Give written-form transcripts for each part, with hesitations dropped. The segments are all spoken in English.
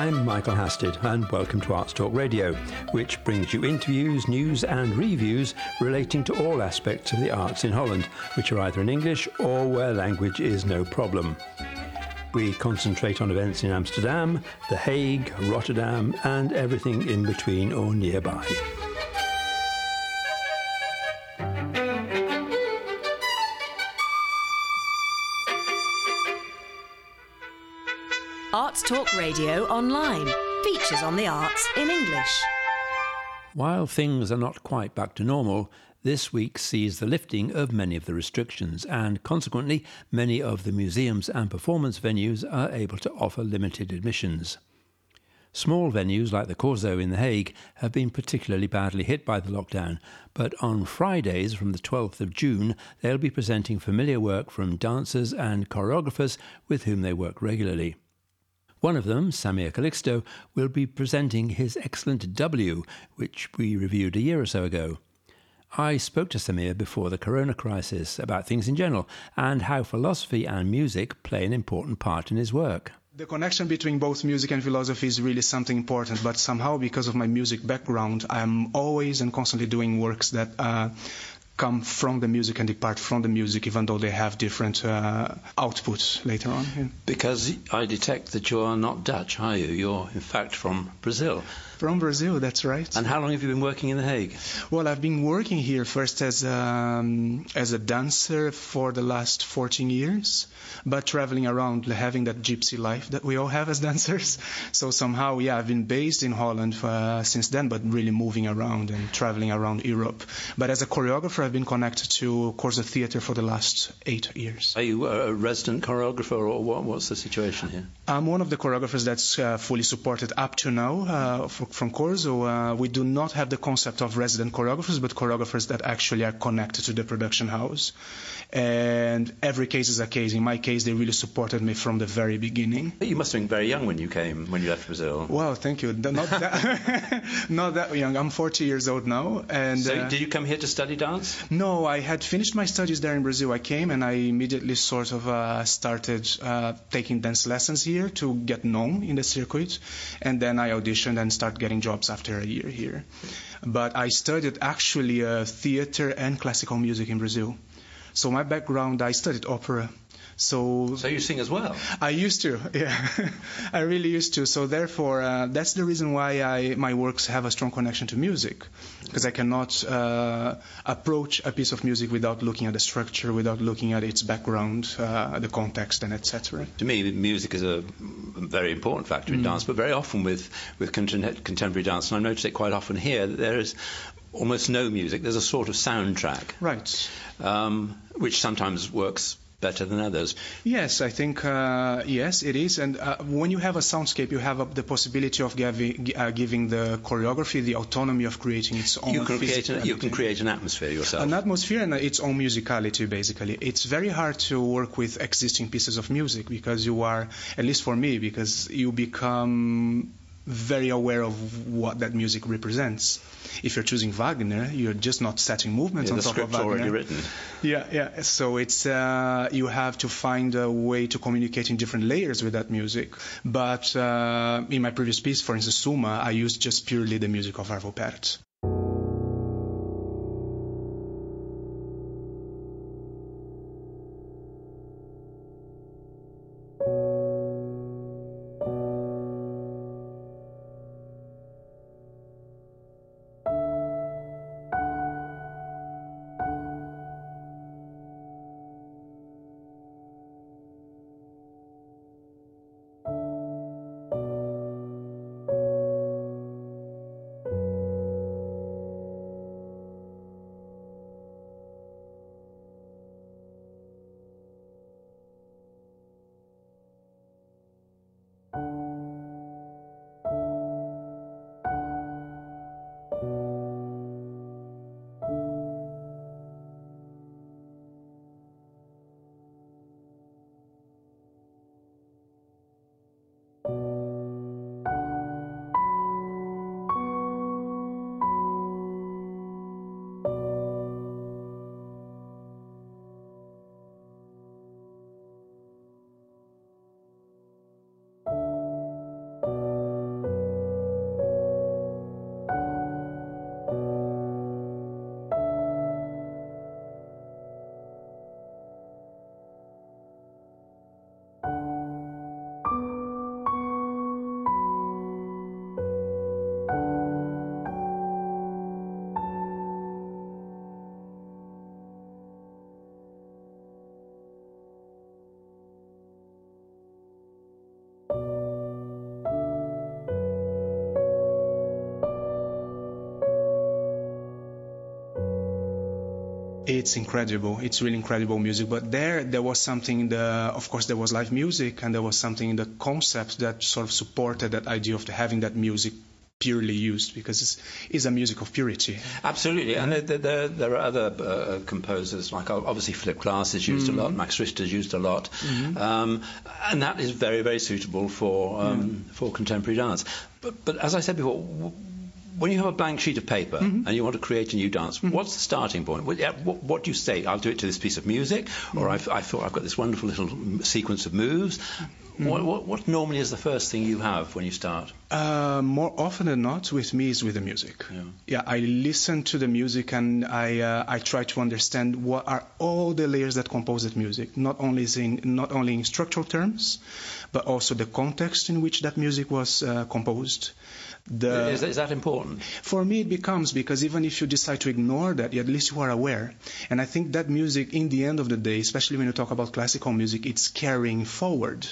I'm Michael Hasted, and welcome to Arts Talk Radio, which brings you interviews, news and reviews relating to all aspects of the arts in Holland, which are either in English or where language is no problem. We concentrate on events in Amsterdam, The Hague, Rotterdam and everything in between or nearby. Arts Talk Radio Online. Features on the arts in English. While things are not quite back to normal, this week sees the lifting of many of the restrictions, and consequently many of the museums and performance venues are able to offer limited admissions. Small venues like the Corso in The Hague have been particularly badly hit by the lockdown, but on Fridays from the 12th of June they'll be presenting familiar work from dancers and choreographers with whom they work regularly. One of them, Samir Calixto, will be presenting his excellent W, which we reviewed a year or so ago. I spoke to Samir before the corona crisis about things in general and how philosophy and music play an important part in his work. The connection between both music and philosophy is really something important, but somehow because of my music background, I'm always and constantly doing works that come from the music and depart from the music, even though they have different outputs later on. Yeah. Because I detect that you are not Dutch, are you? You're, in fact, from Brazil. From Brazil, that's right. And how long have you been working in The Hague? Well, I've been working here first as a dancer for the last 14 years, but traveling around, having that gypsy life that we all have as dancers. So somehow, yeah, I've been based in Holland since then, but really moving around and traveling around Europe. But as a choreographer, I've been connected to Corso Theater for the last 8 years. Are you a resident choreographer, or what's the situation here? I'm one of the choreographers that's fully supported up to now from Corso. We do not have the concept of resident choreographers, but choreographers that actually are connected to the production house. And every case is a case. In my case, they really supported me from the very beginning. But you must have been very young when you left Brazil. Well, thank you. Not that young. I'm 40 years old now. And so did you come here to study dance? No, I had finished my studies there in Brazil. I came and I immediately sort of started taking dance lessons here to get known in the circuit. And then I auditioned and started getting jobs after a year here. But I studied actually theater and classical music in Brazil. So my background, I studied opera. So you sing as well? I used to, yeah. I really used to. So therefore, that's the reason why my works have a strong connection to music, because I cannot approach a piece of music without looking at the structure, without looking at its background, the context, and etc. To me, music is a very important factor in dance, but very often with contemporary dance, and I notice it quite often here, that there is almost no music. There's a sort of soundtrack, right? Which sometimes works better than others. Yes, I think, yes, it is. And when you have a soundscape, you have the possibility of giving the choreography the autonomy of creating its own. You can create an atmosphere yourself. An atmosphere and its own musicality, basically. It's very hard to work with existing pieces of music because you are, at least for me, because you become very aware of what that music represents. If you're choosing Wagner, you're just not setting movements on top of Wagner. The script's already written. Yeah. So it's you have to find a way to communicate in different layers with that music. But in my previous piece, for instance, Suma, I used just purely the music of Arvo Pärt. It's incredible. It's really incredible music. But there was something in the, of course, there was live music, and there was something in the concept that sort of supported that idea of having that music purely used, because it's a music of purity. Absolutely. And there are other composers, like obviously Philip Glass is used a lot, Max Richter is used a lot, and that is very, very suitable for contemporary dance. But as I said before, when you have a blank sheet of paper and you want to create a new dance, what's the starting point? What do you say? I'll do it to this piece of music, or I thought I've got this wonderful little sequence of moves. What normally is the first thing you have when you start? More often than not, with me, is with the music. Yeah, I listen to the music, and I try to understand what are all the layers that compose that music. Not only in structural terms, but also the context in which that music was composed. Is that important? For me, it becomes, because even if you decide to ignore that, at least you are aware. And I think that music, in the end of the day, especially when you talk about classical music, it's carrying forward.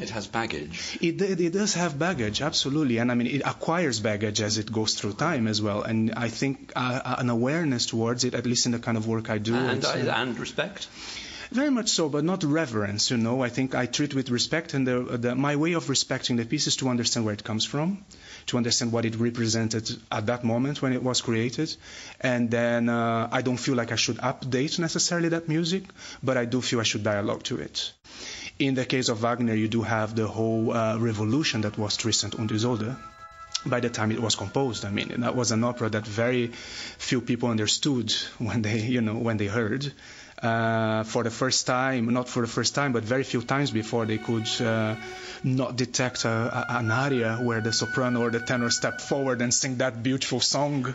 It has baggage. It does have baggage, absolutely. And I mean, it acquires baggage as it goes through time as well. And I think an awareness towards it, at least in the kind of work I do. And respect? Very much so, but not reverence, you know. I think I treat with respect, and my way of respecting the piece is to understand where it comes from, to understand what it represented at that moment when it was created. And then I don't feel like I should update necessarily that music, but I do feel I should dialogue to it. In the case of Wagner, you do have the whole revolution that was Tristan und Isolde. By the time it was composed, I mean, that was an opera that very few people understood when they heard. Not for the first time, but very few times before, they could not detect an aria where the soprano or the tenor stepped forward and sang that beautiful song.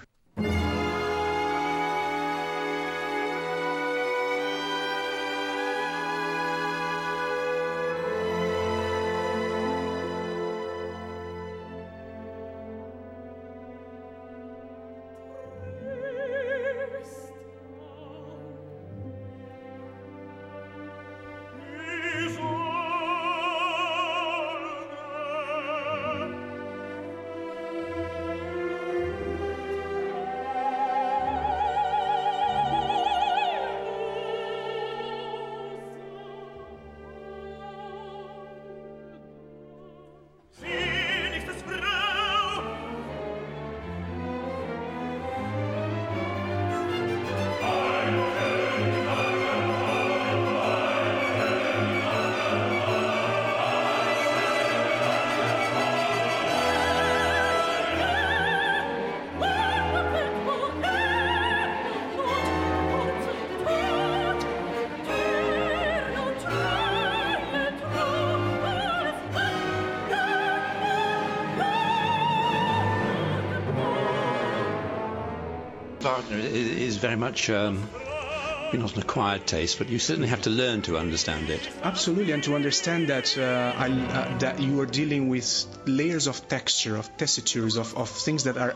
Wagner is very much not an acquired taste, but you certainly have to learn to understand it. Absolutely, and to understand that that you are dealing with layers of texture, of tessitures, of things that are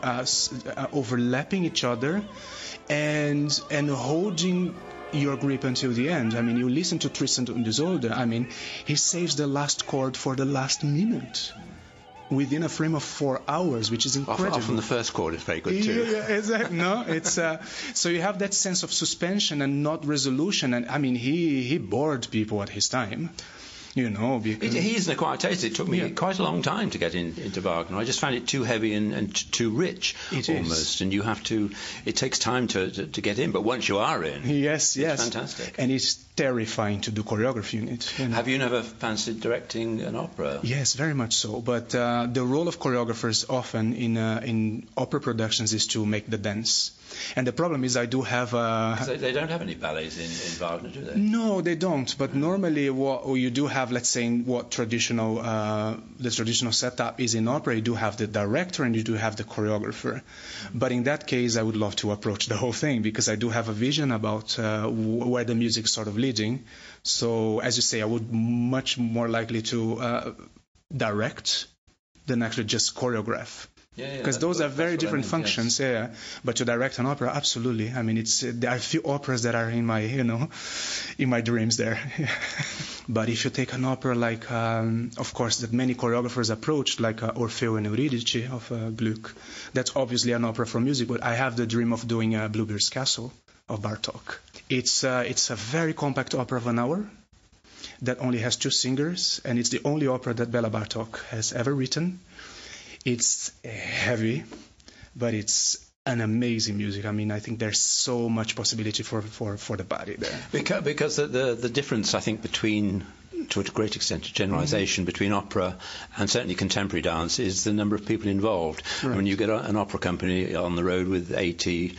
overlapping each other, and holding your grip until the end. I mean, you listen to Tristan und Isolde. I mean, he saves the last chord for the last minute, within a frame of 4 hours, which is incredible. Often the first chord is very good too. Yeah, exactly. No, it's so you have that sense of suspension and not resolution. And I mean, he bored people at his time, you know. Because he's an acquired taste. It took me quite a long time to get into Wagner. I just found it too heavy and too rich, almost. And you have to. It takes time to get in, but once you are in, yes, it's fantastic. And it's terrifying to do choreography in it. You know? Have you never fancied directing an opera? Yes, very much so. But the role of choreographers often in opera productions is to make the dance. And the problem is I do have... They don't have any ballets in Wagner, do they? No, they don't. But normally what you do have, let's say, the traditional setup is in opera, you do have the director and you do have the choreographer. But in that case, I would love to approach the whole thing, because I do have a vision about where the music sort of leading. So, as you say, I would much more likely to direct than actually just choreograph. Because those are very different functions. Yes. Yeah, but to direct an opera, absolutely. I mean, it's there are a few operas that are in my, in my dreams there. But if you take an opera like, of course, that many choreographers approached, like Orfeo and Euridice of Gluck, that's obviously an opera for music. But I have the dream of doing Bluebeard's Castle of Bartók. It's a very compact opera of an hour that only has two singers, and it's the only opera that Béla Bartók has ever written. It's heavy, but it's an amazing music. I mean, I think there's so much possibility for the body there. Because the difference, I think, between, to a great extent, a generalization between opera and certainly contemporary dance is the number of people involved. Right. I mean, you get an opera company on the road with 80,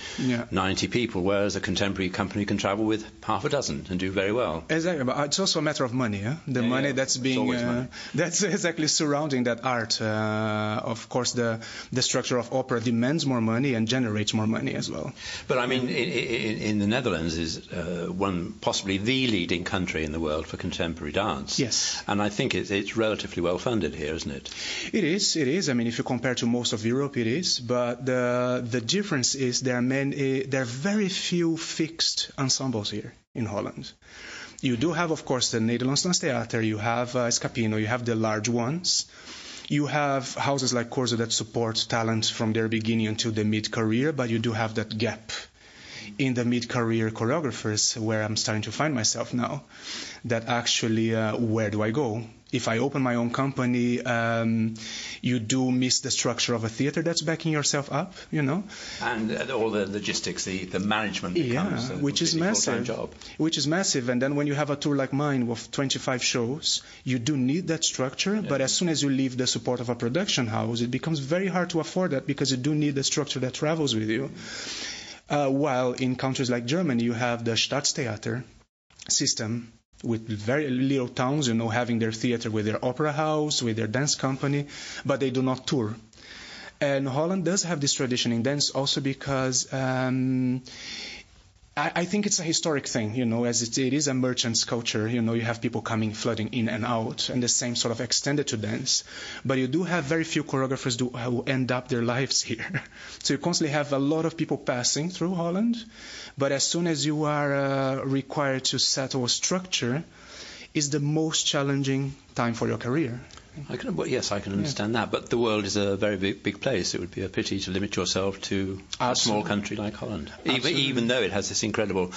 90 people, whereas a contemporary company can travel with half a dozen and do very well. Exactly, but it's also a matter of money. The money that's being that's exactly surrounding that art. Of course, the structure of opera demands more money and generates more money as well. But I mean, in the Netherlands is one possibly the leading country in the world for contemporary dance. Yes. And I think it's relatively well funded here, isn't it? It is. I mean, if you compare to most of Europe, it is. But the difference is there are very few fixed ensembles here in Holland. You do have, of course, the Nederlandse Theater. You have Scapino. You have the large ones. You have houses like Corso that support talent from their beginning until the mid-career, but you do have that gap in the mid-career choreographers, where I'm starting to find myself now, that actually, where do I go? If I open my own company, you do miss the structure of a theater that's backing yourself up, And all the logistics, the management becomes which is massive. Job. Which is massive. And then when you have a tour like mine with 25 shows, you do need that structure. But as soon as you leave the support of a production house, it becomes very hard to afford that because you do need the structure that travels with you. While in countries like Germany, you have the Stadttheater system with very little towns, having their theater with their opera house, with their dance company, but they do not tour. And Holland does have this tradition in dance also because I think it's a historic thing, as it is a merchant's culture. You have people flooding in and out, and the same sort of extended to dance. But you do have very few choreographers who end up their lives here. So you constantly have a lot of people passing through Holland. But as soon as you are required to settle a structure, it's the most challenging time for your career. I can understand that. But the world is a very big place. It would be a pity to limit yourself to a small country like Holland, even though it has this incredible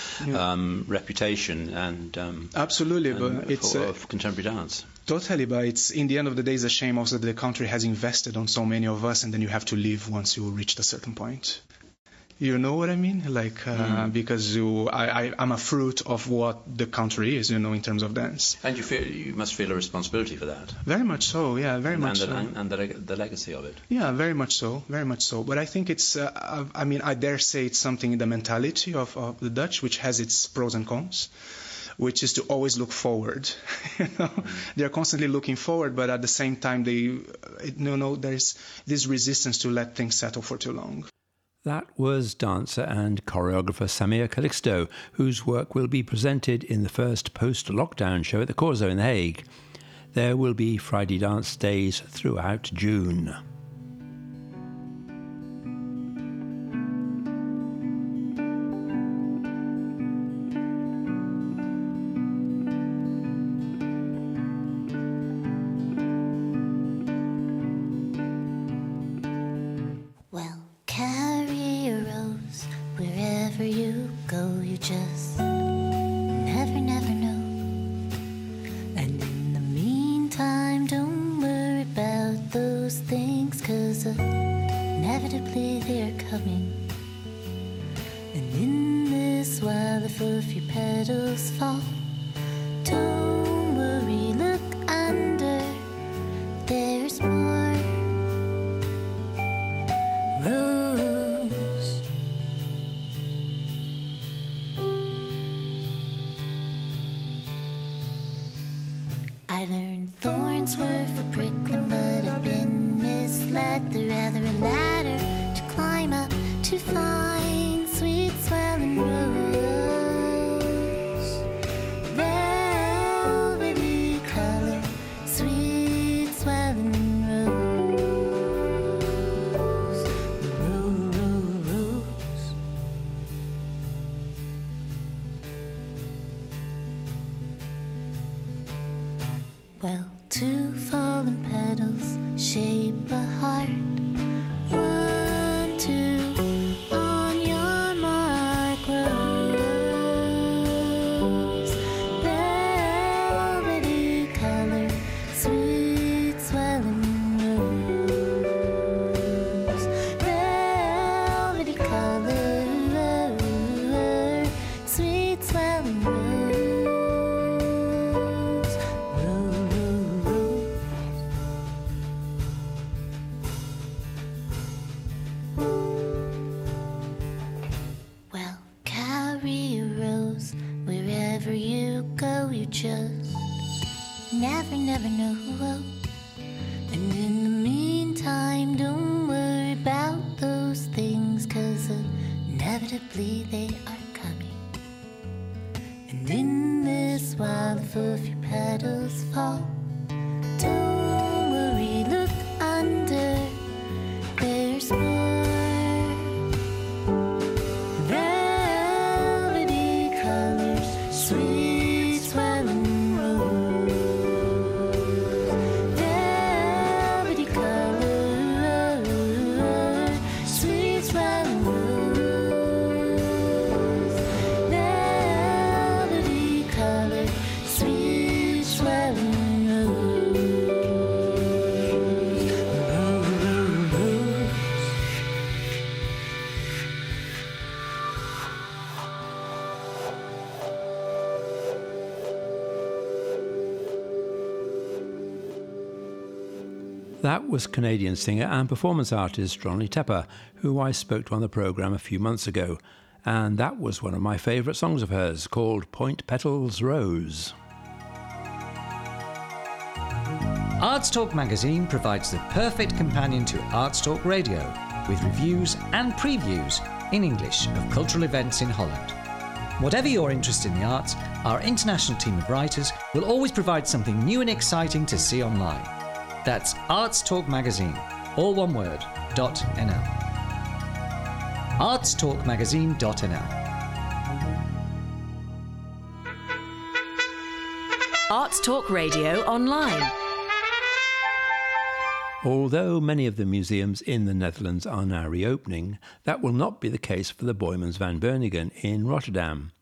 reputation and for contemporary dance. Totally, but it's in the end of the day, it's a shame also that the country has invested on so many of us, and then you have to leave once you reach a certain point. You know what I mean? Like, because I'm a fruit of what the country is, in terms of dance. And you must feel a responsibility for that. Very much so, yeah, very much so. And the legacy of it. Yeah, very much so. But I think it's, I dare say it's something in the mentality of the Dutch, which has its pros and cons, which is to always look forward. They're constantly looking forward, but at the same time, there's this resistance to let things settle for too long. That was dancer and choreographer Samir Calixto, whose work will be presented in the first post-lockdown show at the Corso in The Hague. There will be Friday dance days throughout June. golden petals shape a heart. One, two, on your mark, rose, velvety color, sweet swelling rose, velvety color, sweet swelling rose. Just never know. And in the meantime, don't worry about those things, 'cause inevitably they are coming. And in this wild, a few petals fall. Don't worry, look under. There's more. That was Canadian singer and performance artist Ronny Tepper, who I spoke to on the programme a few months ago, and that was one of my favourite songs of hers, called Point Petals Rose. Arts Talk magazine provides the perfect companion to Arts Talk radio, with reviews and previews in English of cultural events in Holland. Whatever your interest in the arts, our international team of writers will always provide something new and exciting to see online. That's Arts Talk Magazine, all one word, .nl. artstalkmagazine.nl. Arts Talk Radio online. Although many of the museums in the Netherlands are now reopening, that will not be the case for the Boijmans Van Beuningen in Rotterdam.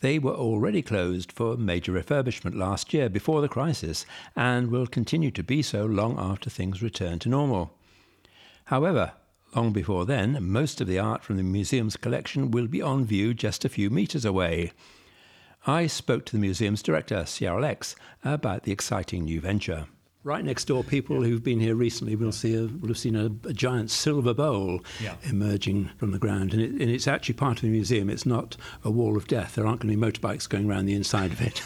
They were already closed for major refurbishment last year before the crisis, and will continue to be so long after things return to normal. However, long before then, most of the art from the museum's collection will be on view just a few metres away. I spoke to the museum's director, Sjarel Ex, about the exciting new venture. Right next door, people who've been here recently will have seen a giant silver bowl emerging from the ground. And it's actually part of the museum. It's not a wall of death. There aren't going to be motorbikes going around the inside of it.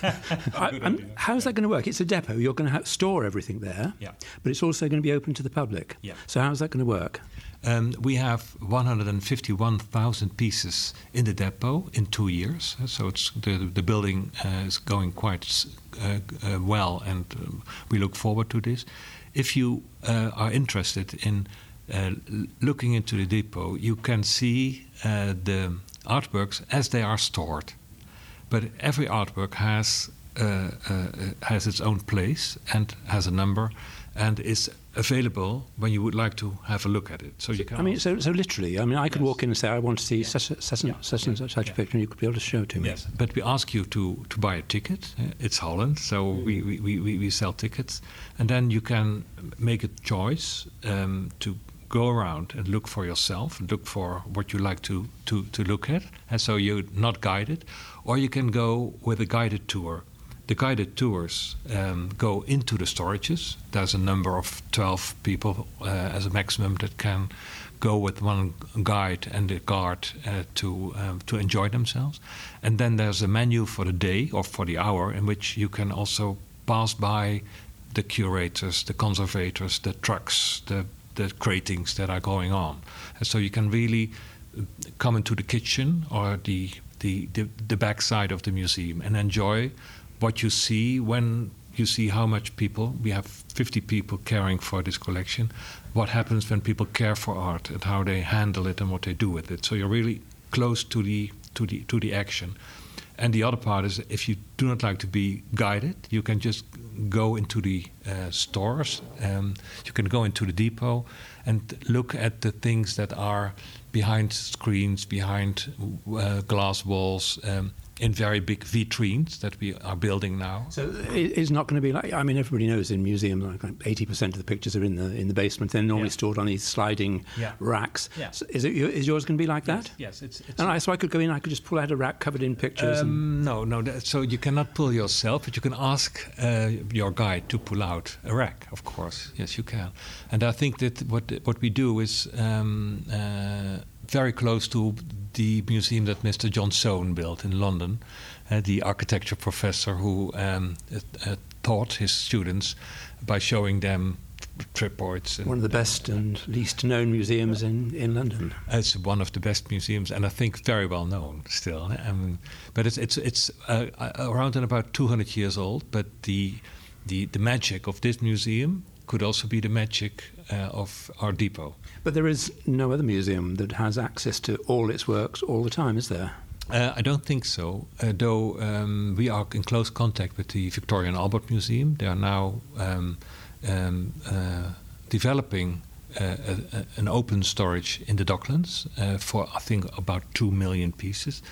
How's that going to work? It's a depot. You're going to store everything there, but it's also going to be open to the public. Yeah. So how's that going to work? We have 151,000 pieces in the depot in 2 years. So it's the building is going quite well, and we look forward to this. If you are interested in looking into the depot, you can see the artworks as they are stored. But every artwork has its own place and has a number and is available when you would like to have a look at it. So you can. I mean, so literally. I mean, I could walk in and say, I want to see such and such a picture, and you could be able to show it to me. Yes, but we ask you to buy a ticket. It's Holland, so we sell tickets, and then you can make a choice to go around and look for yourself, look for what you like to look at, and so you're not guided, or you can go with a guided tour. The guided tours go into the storages. There's a number of 12 people as a maximum that can go with one guide and a guard to enjoy themselves. And then there's a menu for the day or for the hour in which you can also pass by the curators, the conservators, the trucks, the cratings that are going on. And so you can really come into the kitchen or the backside of the museum and enjoy what you see when you see how much people, we have 50 people caring for this collection, what happens when people care for art and how they handle it and what they do with it. So you're really close to the action. And the other part is, if you do not like to be guided, you can just go into the stores, you can go into the depot and look at the things that are behind screens, behind glass walls, in very big vitrines that we are building now. So it's not going to be like, I mean, everybody knows in museums, like 80% of the pictures are in the basement. They're normally stored on these sliding racks. Yeah. So is yours going to be like that? Yes. It's and so I could go in, I could just pull out a rack covered in pictures? So you cannot pull yourself, but you can ask your guide to pull out a rack, of course. Yes, you can. And I think that what we do is very close to the museum that Mr. John Soane built in London, the architecture professor who taught his students by showing them tripods. One of the best and least known museums in London. It's one of the best museums, and I think very well known still. But it's around and about 200 years old. But the magic of this museum could also be the magic of our depot. But there is no other museum that has access to all its works all the time, is there? I don't think so, though we are in close contact with the Victoria and Albert Museum. They are now developing an open storage in the Docklands for, I think, about 2 million pieces.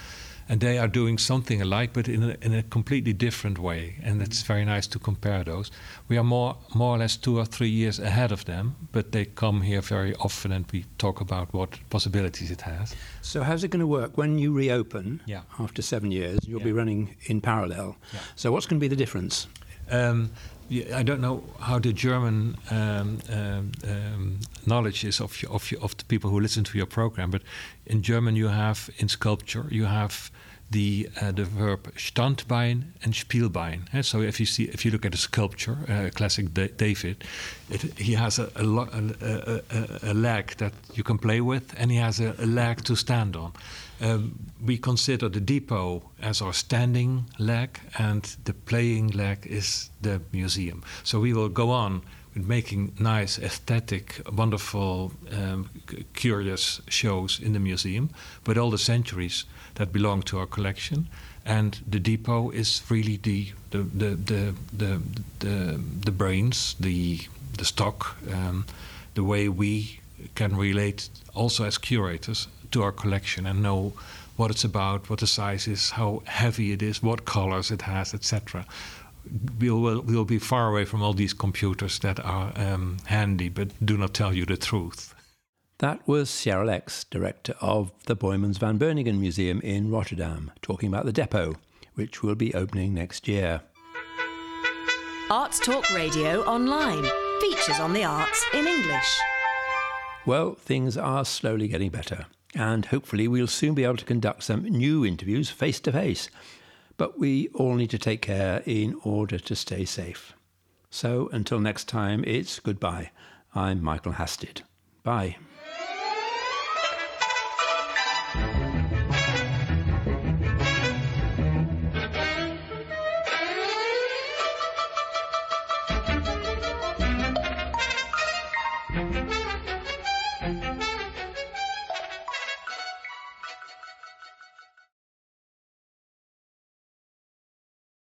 And they are doing something alike, but in a completely different way. And it's very nice to compare those. We are more or less 2 or 3 years ahead of them, but they come here very often and we talk about what possibilities it has. So how's it going to work? When you reopen after 7 years, you'll be running in parallel. Yeah. So what's going to be the difference? I don't know how the German knowledge is of the people who listen to your program, but in German you have, in sculpture, you have the verb Standbein and Spielbein. Yeah, so if you look at a sculpture, classic David, he has a leg that you can play with, and he has a leg to stand on. We consider the depot as our standing leg, and the playing leg is the museum. So we will go on with making nice, aesthetic, wonderful, curious shows in the museum with all the centuries that belong to our collection, and the depot is really the brains, the stock, the way we can relate also as curators to our collection and know what it's about, what the size is, how heavy it is, what colors it has, etc. We'll be far away from all these computers that are handy but do not tell you the truth. That was Sjarel Ex, director of the Boijmans Van Beuningen Museum in Rotterdam, talking about the depot, which will be opening next year. Arts Talk Radio Online. Features on the arts in English. Well, things are slowly getting better, and hopefully we'll soon be able to conduct some new interviews face to face. But we all need to take care in order to stay safe. So until next time, it's goodbye. I'm Michael Hasted. Bye.